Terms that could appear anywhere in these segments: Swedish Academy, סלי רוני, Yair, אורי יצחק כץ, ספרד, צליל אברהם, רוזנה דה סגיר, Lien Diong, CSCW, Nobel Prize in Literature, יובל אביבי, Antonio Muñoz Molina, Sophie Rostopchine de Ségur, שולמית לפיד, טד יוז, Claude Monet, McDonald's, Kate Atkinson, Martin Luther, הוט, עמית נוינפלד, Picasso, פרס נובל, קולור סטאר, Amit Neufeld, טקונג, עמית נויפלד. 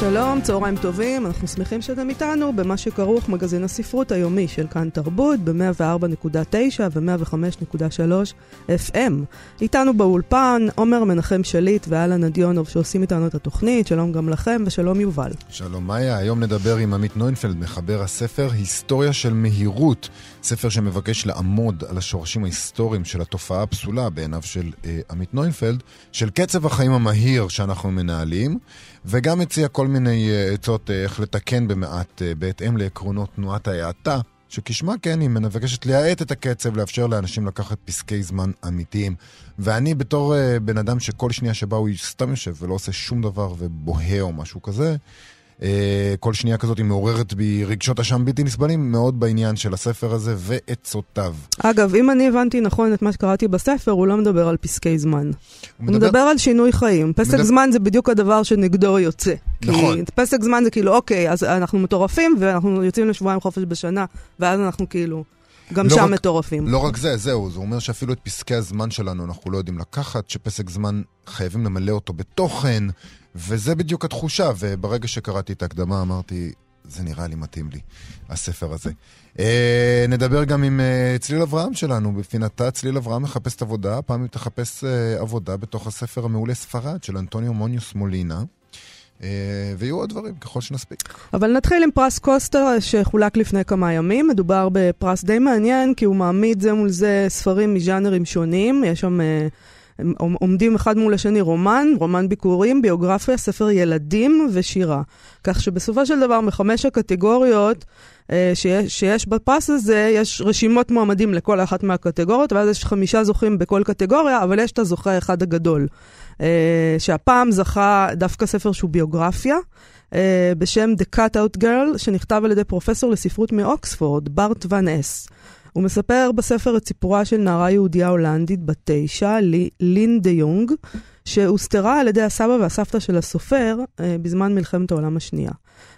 שלום, צהריים טובים, אנחנו שמחים שאתם איתנו במה שכרוך, מגזין הספרות היומי של כאן תרבות ב-104.9 ו-105.3 FM. איתנו באולפן עומר מנחם שליט ואלן אדיונוב שעושים איתנו את התוכנית. שלום גם לכם ושלום יובל. שלום מאיה, היום נדבר עם עמית נוינפלד, מחבר הספר היסטוריה של מהירות, ספר שמבקש לעמוד על השורשים ההיסטוריים של התופעה הפסולה בעיניו של עמית נוינפלד, של קצב החיים המהיר שאנחנו מנהלים, וגם הציע כל מיני עצות איך לתקן במעט בהתאם לעקרונות תנועת ההאטה, שכשמה כן היא מבקשת להאט את הקצב, לאפשר לאנשים לקחת פסקי זמן אמיתיים. ואני בתור בן אדם שכל שנייה שבה הוא סתם יושב ולא עושה שום דבר ובוהה או משהו כזה, כל שנייה כזאת היא מעוררת ברגשות אשם בלתי נסבלים, מאוד בעניין של הספר הזה ועצותיו. אגב, אם אני הבנתי נכון את מה שקראתי בספר, הוא לא מדבר על פסקי זמן. הוא מדבר על שינוי חיים. פסק זמן זה בדיוק הדבר שנגדו יוצא. נכון. פסק זמן זה כאילו, אוקיי, אז אנחנו מטורפים, ואנחנו יוצאים לשבועיים חופש בשנה, ואז אנחנו כאילו גם שם מטורפים. לא רק זה, זהו. זה אומר שאפילו את פסקי הזמן שלנו אנחנו לא יודעים לקחת, שפסק זמן חייבים למלא אותו בתוכן, וזה בדיוק התחושה, וברגע שקראתי את ההקדמה אמרתי, זה נראה לי מתאים לי, הספר הזה. נדבר גם עם צליל אברהם שלנו, בפינתה צליל אברהם מחפשת עבודה, פעם היא תחפש עבודה בתוך הספר המעולה ספרד של אנטוניו מוניוס מולינה, ויהיו עוד דברים, ככל שנספיק. אבל נתחיל עם פרס קוסטה שחולק לפני כמה ימים. מדובר בפרס די מעניין, כי הוא מעמיד זה מול זה ספרים מז'אנרים שונים, יש שם הם עומדים אחד מול השני רומן ביקורים, ביוגרפיה, ספר ילדים ושירה. כך שבסופו של דבר, מחמש הקטגוריות שיש בפרס הזה, יש רשימות מועמדים לכל אחת מהקטגוריות, ואז יש 5 זוכים בכל קטגוריה, אבל יש את הזוכה אחד הגדול. שהפעם זכה דווקא ספר שהוא ביוגרפיה, בשם The Cutout Girl, שנכתב על ידי פרופסור לספרות מאוקספורד, ברט ון אס. הוא מספר בספר את סיפורה של נערה יהודיה הולנדית בת 9, לין דיונג, שהוסתרה על ידי הסבא והסבתא של הסופר בזמן מלחמת העולם השנייה.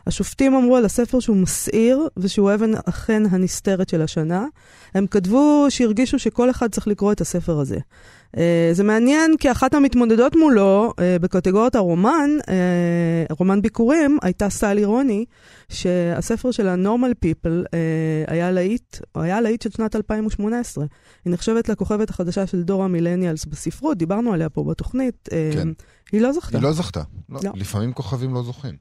השופטים אמרו על הספר שהוא מסעיר ושהוא אבן אכן הנסתרת של השנה. הם כתבו שהרגישו שכל אחד צריך לקרוא את הספר הזה. זה מעניין כי אחת המתמודדות מולו בקטגוריית הרומן, רומן ביקורים, הייתה סלי רוני, שהספר שלה נורמל פיפל היה להיט של שנת 2018. היא נחשבת לכוכבת החדשה של דור המילניאלס בספרות, דיברנו עליה פה בתוכנית. כן. היא לא זכתה. לא. לפעמים כוכבים לא זוכים.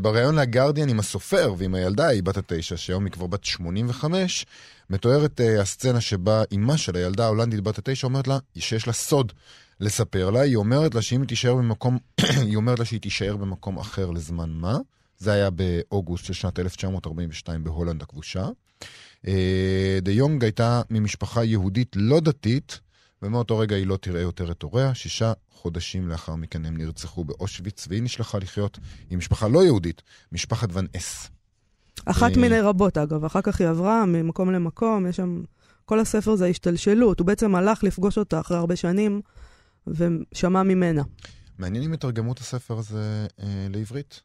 בריאיון לגרדיאן עם הסופר ועם הילדה, היא בת 9, שהיום היא כבר בת 85, מתוארת הסצנה שבה אמא של הילדה ההולנדית בת 9 אומרת לה שיש לה סוד לספר לה. היא אומרת לה שהיא תישאר במקום אחר לזמן מה. זה היה באוגוסט של שנת 1942 בהולנד הכבושה. דה יונג הייתה ממשפחה יהודית לא דתית, ומאותו רגע היא לא תראה יותר את הוריה. 6 חודשים לאחר מכן הם נרצחו באושוויץ, והיא נשלחה לחיות עם משפחה לא יהודית, משפחת ון אס. אחת מיני רבות אגב, אחר כך היא עברה ממקום למקום, יש שם, כל הספר זה השתלשלות, הוא בעצם הלך לפגוש אותה אחרי הרבה שנים, ושמע ממנה. מעניין אם מתרגמות הספר הזה לעברית?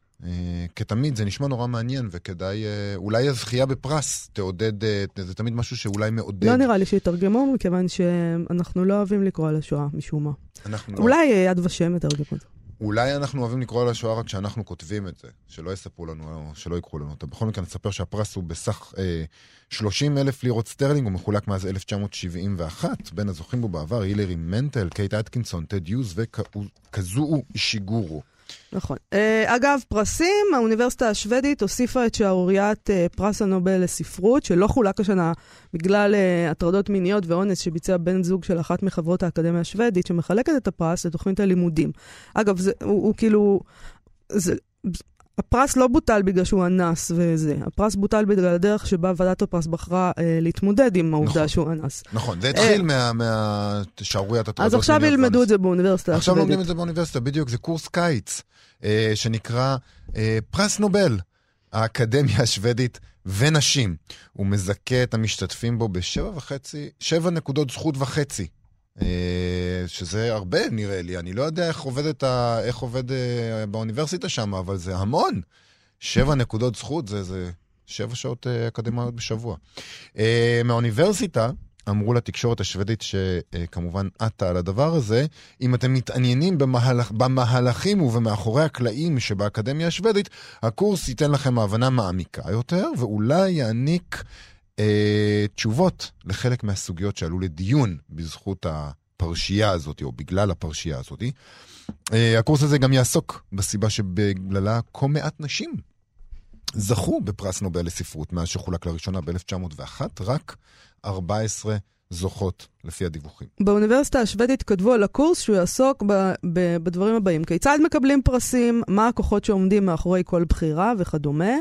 כתמיד זה נשמע נורא מעניין, וכדאי, אולי הזכייה בפרס תעודד, זה תמיד משהו שאולי מעודד. לא נראה לי שיתרגמו, מכיוון שאנחנו לא אוהבים לקרוא על השואה משום מה. אולי יד ושם יתרגמות. אולי אנחנו אוהבים לקרוא על השואה רק כשאנחנו כותבים את זה, שלא יספרו לנו, שלא יקחו לנו אותה. בכל מקרה נספר שהפרס הוא בסך 30,000 לירות סטרלינג, הוא מחולק מאז 1971, בין הזוכים בו בעבר הילרי מנטל, קייט אטקינסון, טד יוז וקזואו אישיגורו. נכון. אגב, פרסים, האוניברסיטה השוודית הוסיפה את שערוריית פרס הנובל לספרות, שלא חולק השנה בגלל הטרדות מיניות ואונס שביצע בן זוג של אחת מחברות האקדמיה השוודית, שמחלקת את הפרס לתוכנית הלימודים. אגב, הוא כאילו, הפרס לא בוטל בגלל שהוא אנס וזה. הפרס בוטל בגלל הדרך שבה ועדת הפרס בחרה להתמודד עם העובדה שהוא אנס. נכון, זה התחיל מהשערוריית הטרדות. אז עכשיו ילמדו את זה באוניברסיטה. עכשיו לומדים את זה באוניברסיטה, בדיוק. זה קורס קיץ שנקרא פרס נובל. האקדמיה השוודית ונשים. הוא מזכה את המשתתפים בו ב7 נקודות זכות וחצי. שזה הרבה נראה לי, אני לא יודע איך עובד באוניברסיטה שם, אבל זה המון. 7 נקודות זכות, זה 7 שעות אקדמיות בשבוע. מהאוניברסיטה אמרו לתקשורת השוודית שכמובן עטה על הדבר הזה, אם אתם מתעניינים במהלכים ובמאחורי הקלעים שבאקדמיה השוודית, הקורס ייתן לכם הבנה מעמיקה יותר, ואולי יעניק תשובות לחלק מהסוגיות שעלו לדיון בזכות הפרשייה הזאת, או בגלל הפרשייה הזאת. הקורס הזה גם יעסוק בסיבה שבגללה כה מעט נשים זכו בפרס נובל לספרות, מאז שחולק לראשונה ב-1901, רק 14 זוכות, לפי הדיווחים. באוניברסיטה השוודית כתבו על הקורס שהוא יעסוק בדברים הבאים. כיצד מקבלים פרסים, מה הכוחות שעומדים מאחורי כל בחירה וכדומה.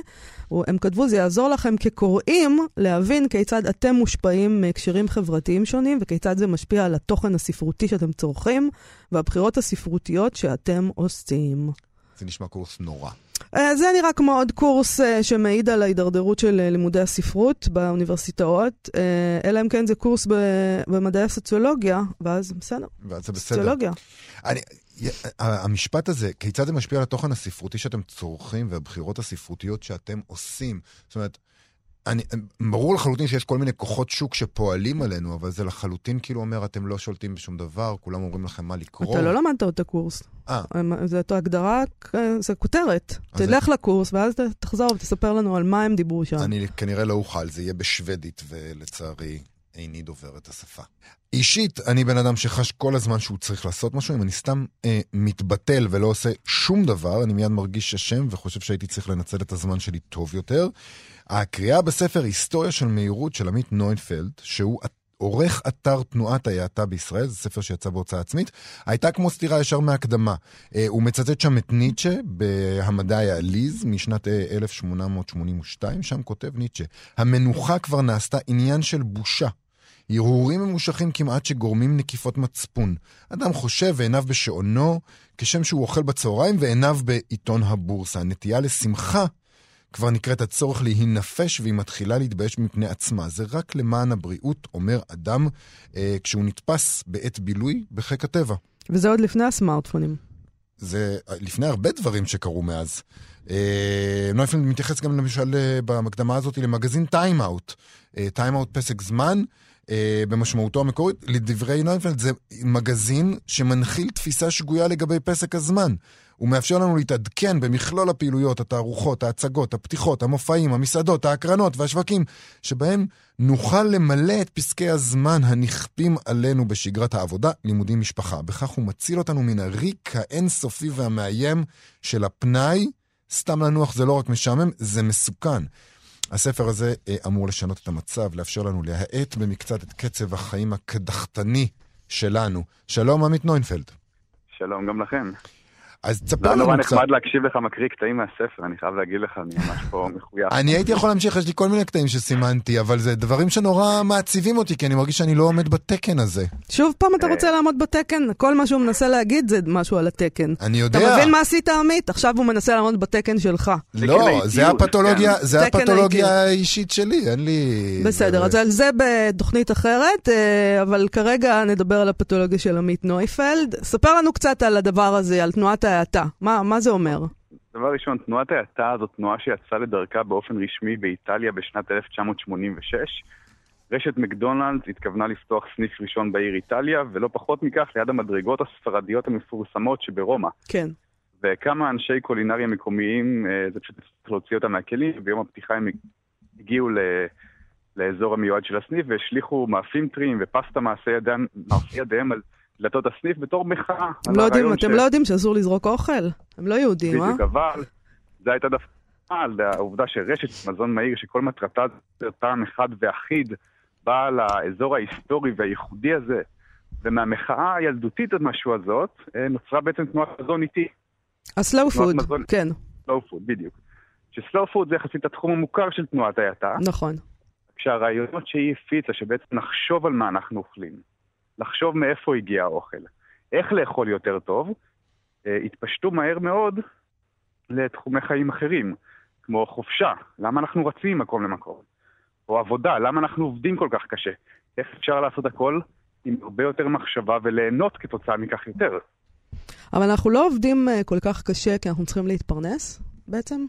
הם כתבו, זה יעזור לכם כקוראים להבין כיצד אתם מושפעים מהקשרים חברתיים שונים, וכיצד זה משפיע על התוכן הספרותי שאתם צורכים, והבחירות הספרותיות שאתם עושים. זה נשמע קורס נורא. זה נראה כמו עוד קורס שמעיד על ההידרדרות של לימודי הספרות באוניברסיטאות, אלא אם כן זה קורס במדעי הסוציולוגיה, ואז בסדר. ואז זה בסדר. סוציולוגיה. המשפט הזה, כיצד זה משפיע על התוכן הספרותי שאתם צורכים והבחירות הספרותיות שאתם עושים? זאת אומרת, ברור לחלוטין שיש כל מיני כוחות שוק שפועלים עלינו, אבל זה לחלוטין כאילו אומר, אתם לא שולטים בשום דבר, כולם אומרים לכם מה לקרוא. אתה לא למדת את הקורס. זה הגדרה, זה כותרת. תלך לקורס, ואז תחזור ותספר לנו על מה הם דיברו שם. אני כנראה לא אוכל, זה יהיה בשוודית, ולצערי איני דובר את השפה. אישית, אני בן אדם שחש כל הזמן שהוא צריך לעשות משהו, אם אני סתם מתבטל ולא עושה שום דבר, אני מיד מרגיש אשם וחושב שהייתי צריך לנצל את הזמן שלי טוב יותר. הקריאה בספר היסטוריה של מהירות של עמית נויפלד, שהוא עורך אתר תנועת היעתה בישראל, זה ספר שיצא בהוצאה עצמית, הייתה כמו סתירה ישר מהקדמה. הוא מצטט שם את ניטשה בהמדעי העליז משנת 1882, שם כותב ניטשה, המנוחה כבר נעשתה עניין של בושה. הרהורים ממושכים כמעט שגורמים נקיפות מצפון. אדם חושב ועיניו בשעונו, כשם שהוא אוכל בצהריים ועיניו בעיתון הבורסה. הנטייה לשמחה כבר נקראת הצורך להינפש, והיא מתחילה להתבייש מפני עצמה. זה רק למען הבריאות, אומר אדם, כשהוא נתפס בעת בילוי בחיק הטבע. וזה עוד לפני הסמארטפונים. זה לפני הרבה דברים שקרו מאז. נויפלד מתייחס גם למשל במקדמה הזאת למגזין Time Out. Time Out פסק זמן, במשמעותו המקורית, לדברי נויפלד, זה מגזין שמנחיל תפיסה שגויה לגבי פסק הזמן. הוא מאפשר לנו להתעדכן במכלול הפעילויות, התערוכות, ההצגות, הפתיחות, המופעים, המסעדות, ההקרנות והשווקים, שבהם נוכל למלא את פסקי הזמן הנכפים עלינו בשגרת העבודה, לימודים, משפחה. בכך הוא מציל אותנו מן הריק האינסופי והמאיים של הפנאי. סתם לנוח זה לא רק משעמם, זה מסוכן. הספר הזה אמור לשנות את המצב, לאפשר לנו להאט במקצת את קצב החיים הקדחתני שלנו. שלום עמית נויפלד. שלום גם לכם. אז צפה לנו קצת. נחמד להקשיב לך מקריא קטעים מהספר, אני חייב להגיד לך, אני ממש פה מחויב. אני הייתי יכול להמשיך, יש לי כל מיני קטעים שסימנתי, אבל זה דברים שנורא מעציבים אותי, כי אני מרגיש שאני לא עומד בתקן הזה. שוב פעם אתה רוצה לעמוד בתקן? כל מה שהוא מנסה להגיד זה משהו על התקן. אני יודע. אתה מבין מה עשית עמית? עכשיו הוא מנסה לעמוד בתקן שלך. לא, זה הפתולוגיה האישית שלי, אין לי... בסדר, אז על זה בתוכנית אחרת, אבל כרגע נדבר על הפתולוגיה של עמית נויפלד. ספר לנו קצת על הדבר הזה, על תנועת ההאטה. מה זה אומר? דבר ראשון, תנועת ההאטה זו תנועה שיצאה לדרכה באופן רשמי באיטליה בשנת 1986. רשת מקדונלדס התכוונה לפתוח סניף ראשון בעיר איטליה, ולא פחות מכך ליד המדרגות הספרדיות המפורסמות שברומא. כן. וכמה אנשי קולינריה מקומיים, זה פשוט להוציא אותם מהכלים, ביום הפתיחה הם הגיעו לאזור המיועד של הסניף, והשליחו מאפים טריים ופסטה מעשי ידיהם על לתות הסניף בתור מחאה. אתם לא יודעים שאסור לזרוק אוכל? הם לא יהודים, אה? אבל זה הייתה דווקא על העובדה שרשת מזון מהיר, שכל מטרתה טעם אחד ואחיד, באה לאזור ההיסטורי והייחודי הזה, ומהמחאה הילדותית משהו הזאת, נוצרה בעצם תנועת מזון איטי. ה-Slow Food, כן. Slow Food, בדיוק. ש-Slow Food זה יחסית התחום המוכר של תנועת ההאטה. נכון. כשהרעיונות שהיא הפיצה, שבעצם נחשוב על מה אנחנו אוכלים. לחשוב מאיפה הגיע האוכל, איך לאכול יותר טוב, התפשטו מהר מאוד לתחומי חיים אחרים, כמו חופשה, למה אנחנו רצים מקום למקום, או עבודה, למה אנחנו עובדים כל כך קשה, איך אפשר לעשות הכל עם הרבה יותר מחשבה וליהנות כתוצאה מכך יותר. אבל אנחנו לא עובדים כל כך קשה כי אנחנו צריכים להתפרנס בעצם?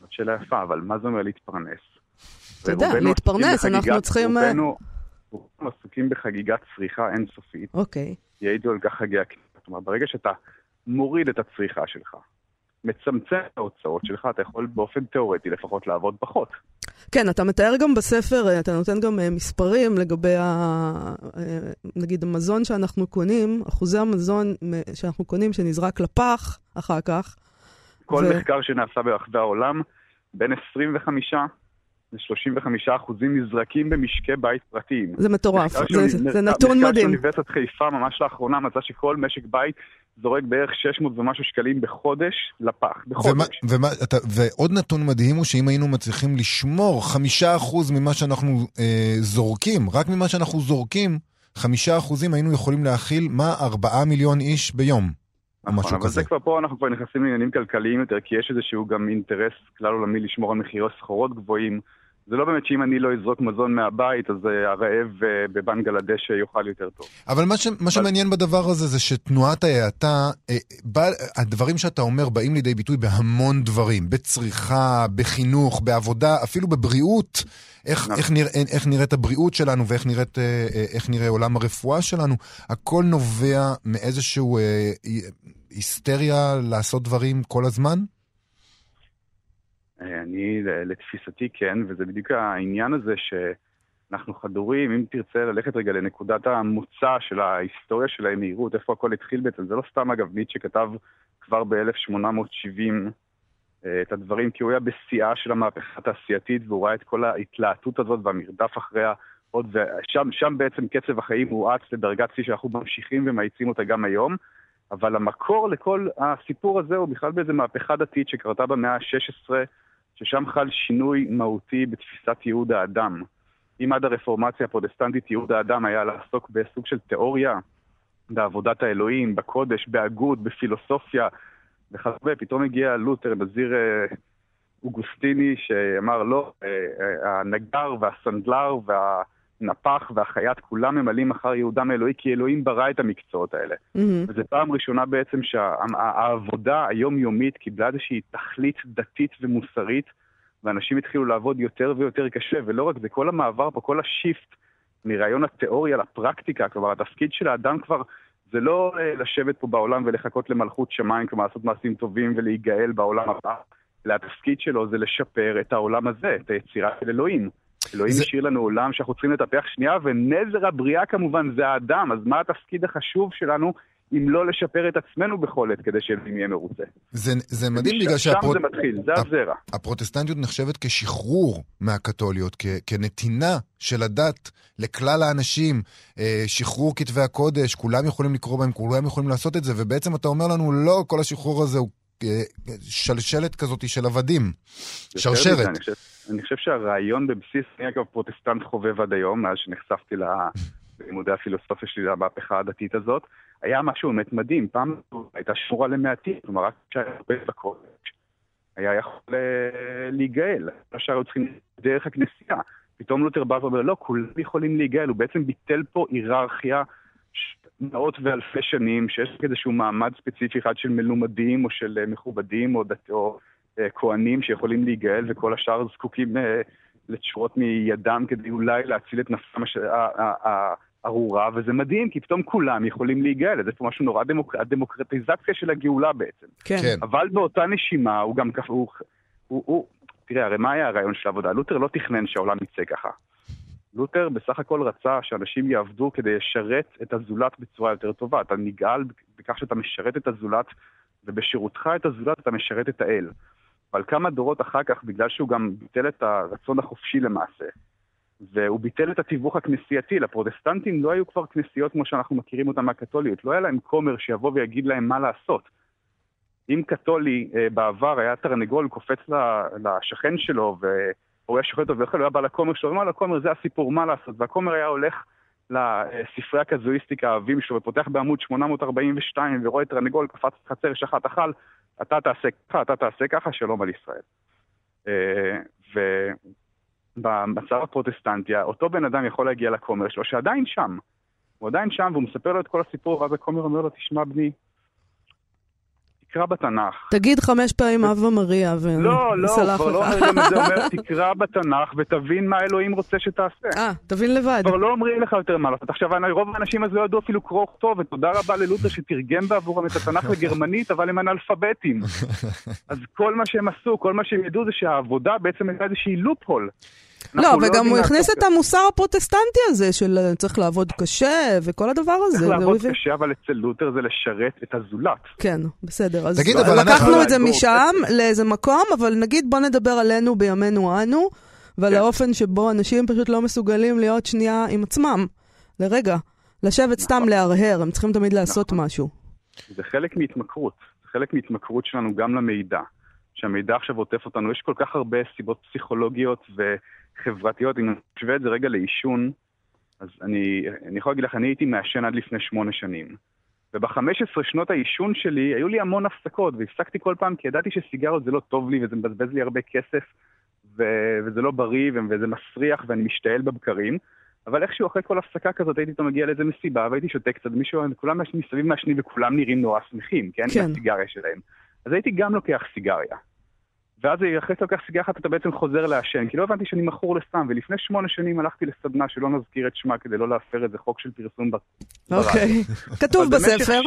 זאת שאלה יפה, אבל מה זה אומר להתפרנס? אתה יודע, להתפרנס, אנחנו צריכים... רובנו עסוקים בחגיגת צריכה אינסופית. אוקיי. יעידו על כך חגיגה. כלומר, ברגע שאתה מוריד את הצריכה שלך, מצמצם את ההוצאות שלך, אתה יכול באופן תיאורטי לפחות לעבוד פחות. כן, אתה מתאר גם בספר, אתה נותן גם מספרים לגבי, נגיד, המזון שאנחנו קונים, אחוזי המזון שאנחנו קונים שנזרק לפח אחר כך. כל מחקר שנעשה ברחבי העולם, בין 25 ל-35% נזרקים במשקי בית פרטיים. זה מטורף, זה נתון מדהים. מחקר של אוניברסיטת חיפה ממש לאחרונה מצא שכל משק בית זורק בערך 600 ומשהו שקלים בחודש לפח. ועוד נתון מדהים הוא שאם היינו מצליחים לשמור 5% ממה שאנחנו זורקים, רק ממה שאנחנו זורקים, 5% היינו יכולים להכיל 4 מיליון איש ביום. נכון, אבל זה כבר פה אנחנו כבר נכנסים לעניינים כלכליים יותר, כי יש איזשהו גם אינטרס כלל עולמי לשמור על מחירי סחורות גבוהים. זה לא באמת שאם אני לא אזרוק מזון מהבית, אז הרעב בבנגלדש יאכל יותר טוב. אבל מה שמעניין בדבר הזה זה שתנועת ההאטה, הדברים שאתה אומר באים לידי ביטוי בהמון דברים, בצריכה, בחינוך, בעבודה, אפילו בבריאות, איך נראית הבריאות שלנו ואיך נראה עולם הרפואה שלנו, הכל נובע מאיזשהו היסטריה לעשות דברים כל הזמן? אני, לתפיסתי כן, וזה בדיוק העניין הזה שאנחנו חדורים, אם תרצה ללכת רגע לנקודת המוצא של ההיסטוריה של המהירות, איפה הכל התחיל בעצם, זה לא סתם אגב ניטשה שכתב כבר ב-1870 את הדברים, כי הוא היה בשיאה של המהפכה התעשייתית, והוא ראה את כל ההתלהטות הזאת והמרדף אחריה, שם בעצם קצב החיים הואץ לדרגת שיא שאנחנו ממשיכים ומאיצים אותה גם היום, אבל המקור לכל הסיפור הזה הוא בכלל באיזו מהפכה דתית שקרתה במאה ה-16, ששם חל שינוי מהותי בתפיסת ייעוד האדם. אם עד הרפורמציה הפרוטסטנטית ייעוד האדם היה לעסוק בסוג של תיאוריה, בעבודת האלוהים, בקודש, בהגות, בפילוסופיה, וכדומה, פתאום הגיע לותר, נזיר אוגוסטיני, שאמר לא, הנגר והסנדלר והנפח והחיית, כולם ממלאים אחר יהודם האלוהי, כי אלוהים ברא את המקצועות האלה. Mm-hmm. וזו פעם ראשונה בעצם שהעבודה היומיומית קיבלה איזושהי תכלית דתית ומוסרית, ואנשים התחילו לעבוד יותר ויותר קשה, ולא רק זה, כל המעבר פה, כל השיפט מרעיון התיאוריה לפרקטיקה, כלומר התפקיד של האדם כבר, זה לא לשבת פה בעולם ולחכות למלכות שמיים, כלומר לעשות מעשים טובים ולהיגאל בעולם הבא, אלא התפקיד שלו זה לשפר את העולם הזה, את היצירה של אלוהים. אלוהים השאיר לנו עולם שאנחנו צריכים לטפח שנייה, ונזר הבריאה כמובן זה האדם, אז מה התפקיד החשוב שלנו אם לא לשפר את עצמנו בכל עת, כדי שאלוהים יהיה מרוצה? זה מדהים בגלל שהפרוטסטנטיות נחשבת כשחרור מהקתוליות, כנתינה של הדת לכלל האנשים, שחרור כתבי הקודש, כולם יכולים לקרוא בהם, כולם יכולים לעשות את זה, ובעצם אתה אומר לנו, לא, כל השחרור הזה הוא שלשלת כזאת של עבדים, שרשרת. אני חושב שהרעיון בבסיס, אני אגב פרוטסטנט חובב עד היום, מאז שנחשפתי לימודי הפילוסופיה שלי למהפכה הדתית הזאת, היה משהו באמת מדהים. פעם הייתה שמורה למעטים, כלומר רק כשהרבה בקודש היה יכול להיגאל. השאר היו צריכים דרך הכנסייה. פתאום לותר בא ואומר, לא, כולם יכולים להיגאל. הוא בעצם ביטל פה היררכיה מאות ואלפי שנים, שיש איזשהו מעמד ספציפי אחד של מלומדים, או של מכובדים, או כהנים שיכולים להיגאל, וכל השאר זקוקים לתשורות מידם, כדי אולי להציל את נפשם הארורה, וזה מדהים, כי פתאום כולם יכולים להיגאל, זה פה משהו נורא הדמוקרטיזציה של הגאולה בעצם. כן. אבל באותה נשימה, הוא גם כפה, תראה, הרי מה היה הרעיון של העבודה? לותר לא תכנן שהעולם יצא ככה. לותר בסך הכל רצה שאנשים יעבדו כדי לשרת את הזולת בצורה יותר טובה. אתה נגאל בכך שאתה משרת את הזולת, ובשירותך את הזולת אתה משרת את האל. אבל כמה דורות אחר כך, בגלל שהוא גם ביטל את הרצון החופשי למעשה, והוא ביטל את התיווך הכנסייתי, לפרוטסטנטים לא היו כבר כנסיות כמו שאנחנו מכירים אותם מהקתוליות, לא היה להם כומר שיבוא ויגיד להם מה לעשות. אם קתולי בעבר היה תרנגול קופץ לשכן שלו ו... הוא היה שוחט אותו ואוכל, הוא היה בא לכומר שלו, ומה לכומר, זה הסיפור, מה לעשות? והכומר היה הולך לספרי הקזואיסטיקה האבים שלו, ופותח בעמוד 842 ורואה את רנגול, קפץ חצר, שחט אכל, אתה תעשה ככה, אתה תעשה ככה, שלום על ישראל. ובמצב הפרוטסטנטיה, אותו בן אדם יכול להגיע לקומר שלו, שעדיין שם. הוא עדיין שם, והוא מספר לו את כל הסיפור, ואז הקומר אומר לו, תשמע בני, תקרא בתנ"ך. תגיד 5 פעמים אבא מריה, וסלח לך. לא, לא אומר, תקרא בתנ"ך, ותבין מה אלוהים רוצה שתעשה. תבין לבד. כבר לא אומרים לך יותר מה לעשות. עכשיו, רוב האנשים אז לא ידעו אפילו קרוא וכתוב, ותודה רבה ללותר שתרגם בעבורם את התנ"ך לגרמנית, אבל הם אנאלפביתים. אז כל מה שהם עשו, כל מה שהם ידעו, זה שהעבודה בעצם הייתה איזושהי לופהול. לא, וגם הוא הכניס את המוסר הפרוטסטנטי הזה, של צריך לעבוד קשה, וכל הדבר הזה. צריך לעבוד קשה, אבל אצל לותר זה לשרת את הזולת. כן, בסדר. אז לקחנו את זה משם, לאיזה מקום, אבל נגיד בוא נדבר עלינו בימינו אנו, ועל האופן שבו אנשים פשוט לא מסוגלים להיות שנייה עם עצמם. לרגע, לשבת סתם להרהר, הם צריכים תמיד לעשות משהו. זה חלק מהתמכרות. זה חלק מהתמכרות שלנו גם למידע. שהמידע עכשיו עוטף אותנו. יש כל כך הרבה סיבות פסיכולוגיות ו... חברתיות, אם אני חושבת את זה רגע לאישון, אז אני יכול להגיד לך, אני הייתי מעשן עד לפני 8 שנים. וב-15 שנות האישון שלי, היו לי המון הפסקות, והפסקתי כל פעם, כי ידעתי שסיגרות זה לא טוב לי, וזה מבזבז לי הרבה כסף, וזה לא בריא, וזה מסריח, ואני משתעל בבקרים, אבל איכשהו אחרי כל הפסקה כזאת, הייתי איתו מגיע לאיזה מסיבה, והייתי שותה קצת מישהו, וכולם מסביב מהשני, וכולם נראים נורא שמחים, כי אין הסיגריה שלהם. אז הייתי גם לוקח סיגריה. ואז אחרי שאתה לוקח סיגריה אחת, אתה בעצם חוזר לעשן, כי לא הבנתי שאני מכור לסם, ולפני 8 שנים הלכתי לסדנה שלא נזכיר את שמה, כדי לא להפר את זה חוק של פרסום ברדיו. אוקיי, כתוב בספר.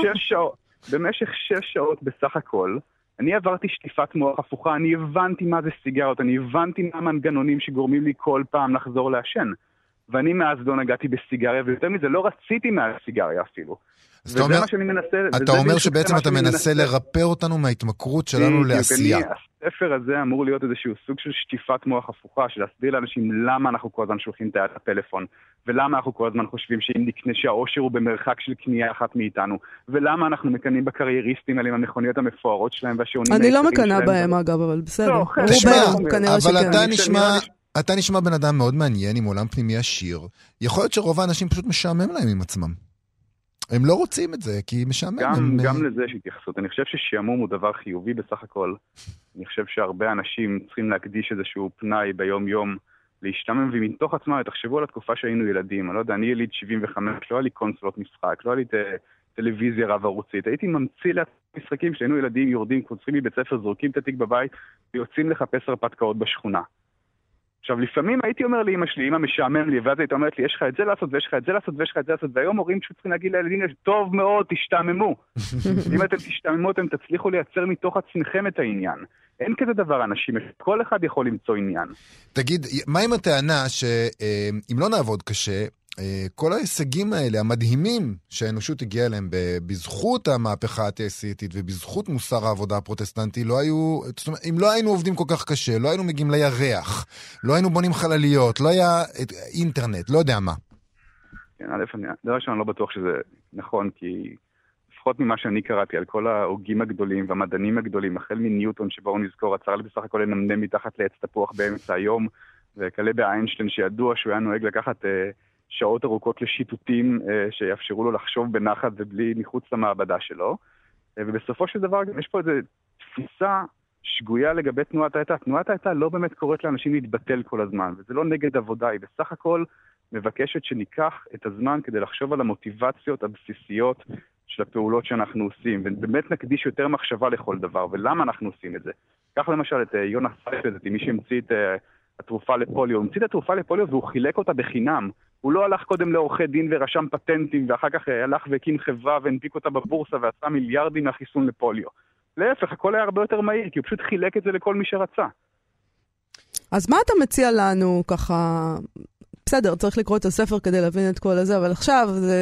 במשך 6 שעות בסך הכל, אני עברתי שטיפת מוח הפוכה, אני הבנתי מה זה סיגריות, אני הבנתי מה המנגנונים שגורמים לי כל פעם לחזור לעשן. ואני מאז לא נגעתי בסיגריה, ויותר מזה לא רציתי מהסיגריה אפילו. וזה מה שאני מנסה... אתה אומר שבעצם אתה מנסה לרפא אותנו מההתמכרות שלנו לעשייה. הספר הזה אמור להיות איזשהו סוג של שטיפת מוח הפוכה, של להסביר לאנשים למה אנחנו כל הזמן שולחים את היד לפלאפון, ולמה אנחנו כל הזמן חושבים שאם נקנה שהאושר הוא במרחק של קנייה אחת מאיתנו, ולמה אנחנו מקנים בקרייריסטים האלה עם המכוניות המפוארות שלהם, והשעונים... אני לא מקנה בהם אגב, אבל בסדר. אתה נשמע בן אדם מאוד מעניין, עם עולם פנימי עשיר. יכול להיות שרוב האנשים פשוט משעמם להם עם עצמם. הם לא רוצים את זה, כי משעמם. גם לזה שהתייחסות. אני חושב ששעמום הוא דבר חיובי בסך הכל. אני חושב שהרבה אנשים צריכים להקדיש איזשהו פנאי ביום-יום להשתמם, ומתוך עצמם, תחשבו על התקופה שהיינו ילדים. אני לא יודע, אני יליד 75, לא היה לי קונסולות משחק, לא היה לי טלוויזיה רב-ערוצית. הייתי ממציא למשחקים שהיינו ילדים, יורדים, קוצרים מבית ספר, זורקים את התיק בבית, ויוצאים לחפש הרפתקאות בשכונה. עכשיו, לפעמים הייתי אומר לאמא שלי, אמא משעמם לי, ואז הייתה אומרת לי, יש לך את זה לעשות, ויש לך את זה לעשות, ויש לך את זה לעשות, והיום הורים שצריכים להגיד לילדים, טוב מאוד, תשתעממו. אם אתם תשתעממו, אתם תצליחו לייצר מתוך עצמכם את העניין. אין כזה דבר, אנשים, כל אחד יכול למצוא עניין. תגיד, מה עם הטענה שאם לא נעבוד קשה, כל ההישגים האלה, המדהימים שהאנושות הגיעה אליהם בזכות המהפכה התעשייתית ובזכות מוסר העבודה הפרוטסטנטי, לא היו, זאת אומרת, אם לא היינו עובדים כל כך קשה, לא היינו מגיעים לירח, לא היינו בונים חלליות, לא היה אינטרנט, לא יודע מה. כן, דבר שאני לא בטוח שזה נכון, כי לפחות ממה שאני קראתי על כל ההוגים הגדולים והמדענים הגדולים, החל מניוטון שבאו נזכור, הצער לי בסך הכל לנמנם מתחת לעץ תפוח באמצע היום, וכלה באיינשטיין שידוע שהוא היה נוהג לקחת שעות ארוכות לשיטוטים שיאפשרו לו לחשוב בנחת ובלי מחוץ למעבדה שלו. ובסופו של דבר יש פה איזו תפיסה שגויה לגבי תנועת היתה. תנועת היתה לא באמת קוראת לאנשים להתבטל כל הזמן, וזה לא נגד עבודה, היא בסך הכל מבקשת שניקח את הזמן כדי לחשוב על המוטיבציות הבסיסיות של הפעולות שאנחנו עושים, ובאמת נקדיש יותר מחשבה לכל דבר, ולמה אנחנו עושים את זה. כך למשל את יונס סלק, מי שהמציא את התרופה לפוליו. הוא המציא את התרופה לפוליו והוא חילק אותה בחינם. הוא לא הלך קודם לעורכי דין ורשם פטנטים, ואחר כך הלך והקים חברה והנפיק אותה בבורסה ועשה מיליארדים מהחיסון לפוליו. להפך, הכל היה הרבה יותר מהיר, כי הוא פשוט חילק את זה לכל מי שרצה. אז מה אתה מציע לנו ככה? בסדר, צריך לקרוא את הספר כדי להבין את כל הזה, אבל עכשיו זה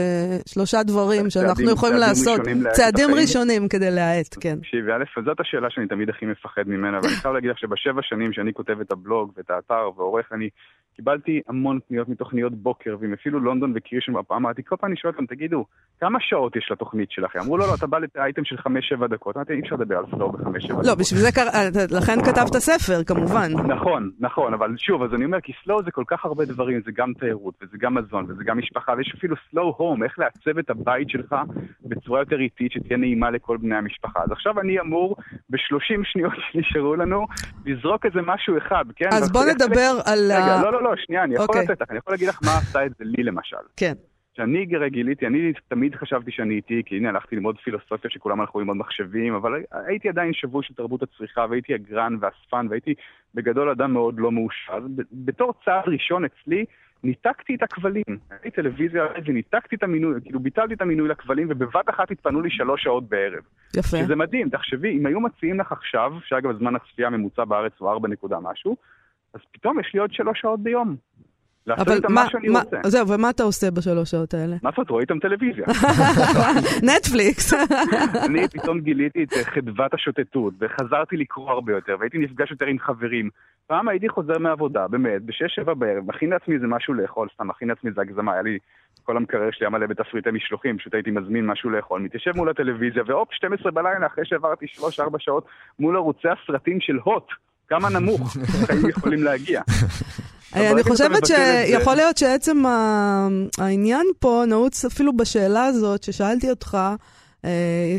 3 דברים שאנחנו יכולים לעשות. צעדים ראשונים כדי להעט, כן. זאת השאלה שאני תמיד הכי מפחד ממנה, ואני חייב להגיד לך שב7 שנים שאני כותב את הבלוג ואת האתר ועורך, אני קיבלתי המון פניות מתוכניות בוקר, ואם אפילו לונדון וקירישן בפעם העתיק, כל פעם אני שואל אותם, תגידו, כמה שעות יש לתוכנית שלכם? אמרו, לא, אתה בא לאייטם של 5-7 דקות, אי אפשר לדבר על סלואו ב-5-7 דקות. לא, בשביל זה, לכן כתבת ספר, כמובן. נכון, נכון, אבל שוב, אז אני אומר, כי סלואו זה כל כך הרבה דברים, זה גם תיירות, וזה גם מזון, וזה גם משפחה, ויש אפילו סלואו הום, איך לעצב את הבית שלך בצורה יותר איטית, שתהיה נעימה לכל בני המשפחה. אז עכשיו אני אמור, ב-30 שניות שנשארו לנו, לזרוק איזה משהו אחד, כן? אז בוא נדבר על... רגע, לא, לא, לא, שנייה, אני יכול לתת לך, אני יכול להגיד לך מה עשה את זה לי, למשל. כן. שאני גיליתי, אני תמיד חשבתי שאני איתי, כי הנה הלכתי ללמוד פילוסופיה שכולם הלכו ללמוד מחשבים, אבל הייתי עדיין שבוי של תרבות הצריכה, והייתי אגרן ואספן, והייתי בגדול אדם מאוד לא מאושר. אז בתור צעד ראשון אצלי, ניתקתי את הכבלים. הייתי טלוויזיה וניתקתי את המינוי, כאילו ביטלתי את המינוי לכבלים, ובבת אחת התפנו לי 3 שעות בערב. יפה. שזה מדהים, תחשבי, אם היו מציעים לך עכשיו, שאגב זמן הצפייה ממוצע בארץ הוא 4 נקודה משהו, אז פתאום יש לי עוד 3 שעות ביום. אבל זהו, ומה אתה עושה ב3 שעות האלה? מה זאת? רואה איתם טלוויזיה. נטפליקס. אני פתאום גיליתי את חדוות השוטטות, וחזרתי לקרוא הרבה יותר, והייתי נפגש יותר עם חברים. פעם הייתי חוזר מהעבודה, באמת, 6-7 בערב, מכין לעצמי זה משהו לאכול, סתם, מכין לעצמי זה הגזמה, היה לי, כל המקרר שלי היה מלא בתפריטי משלוחים, פשוט הייתי מזמין משהו לאכול, מתיישב מול הטלוויזיה, ואופ, 12 בלילה, אחרי שעברתי 3-4 שעות מול ערוצי הסרטים של הוט, כמה נמוך, חיים יכולים להגיע. אני חושבת שיכול להיות שעצם העניין פה נעוץ אפילו בשאלה הזאת ששאלתי אותך,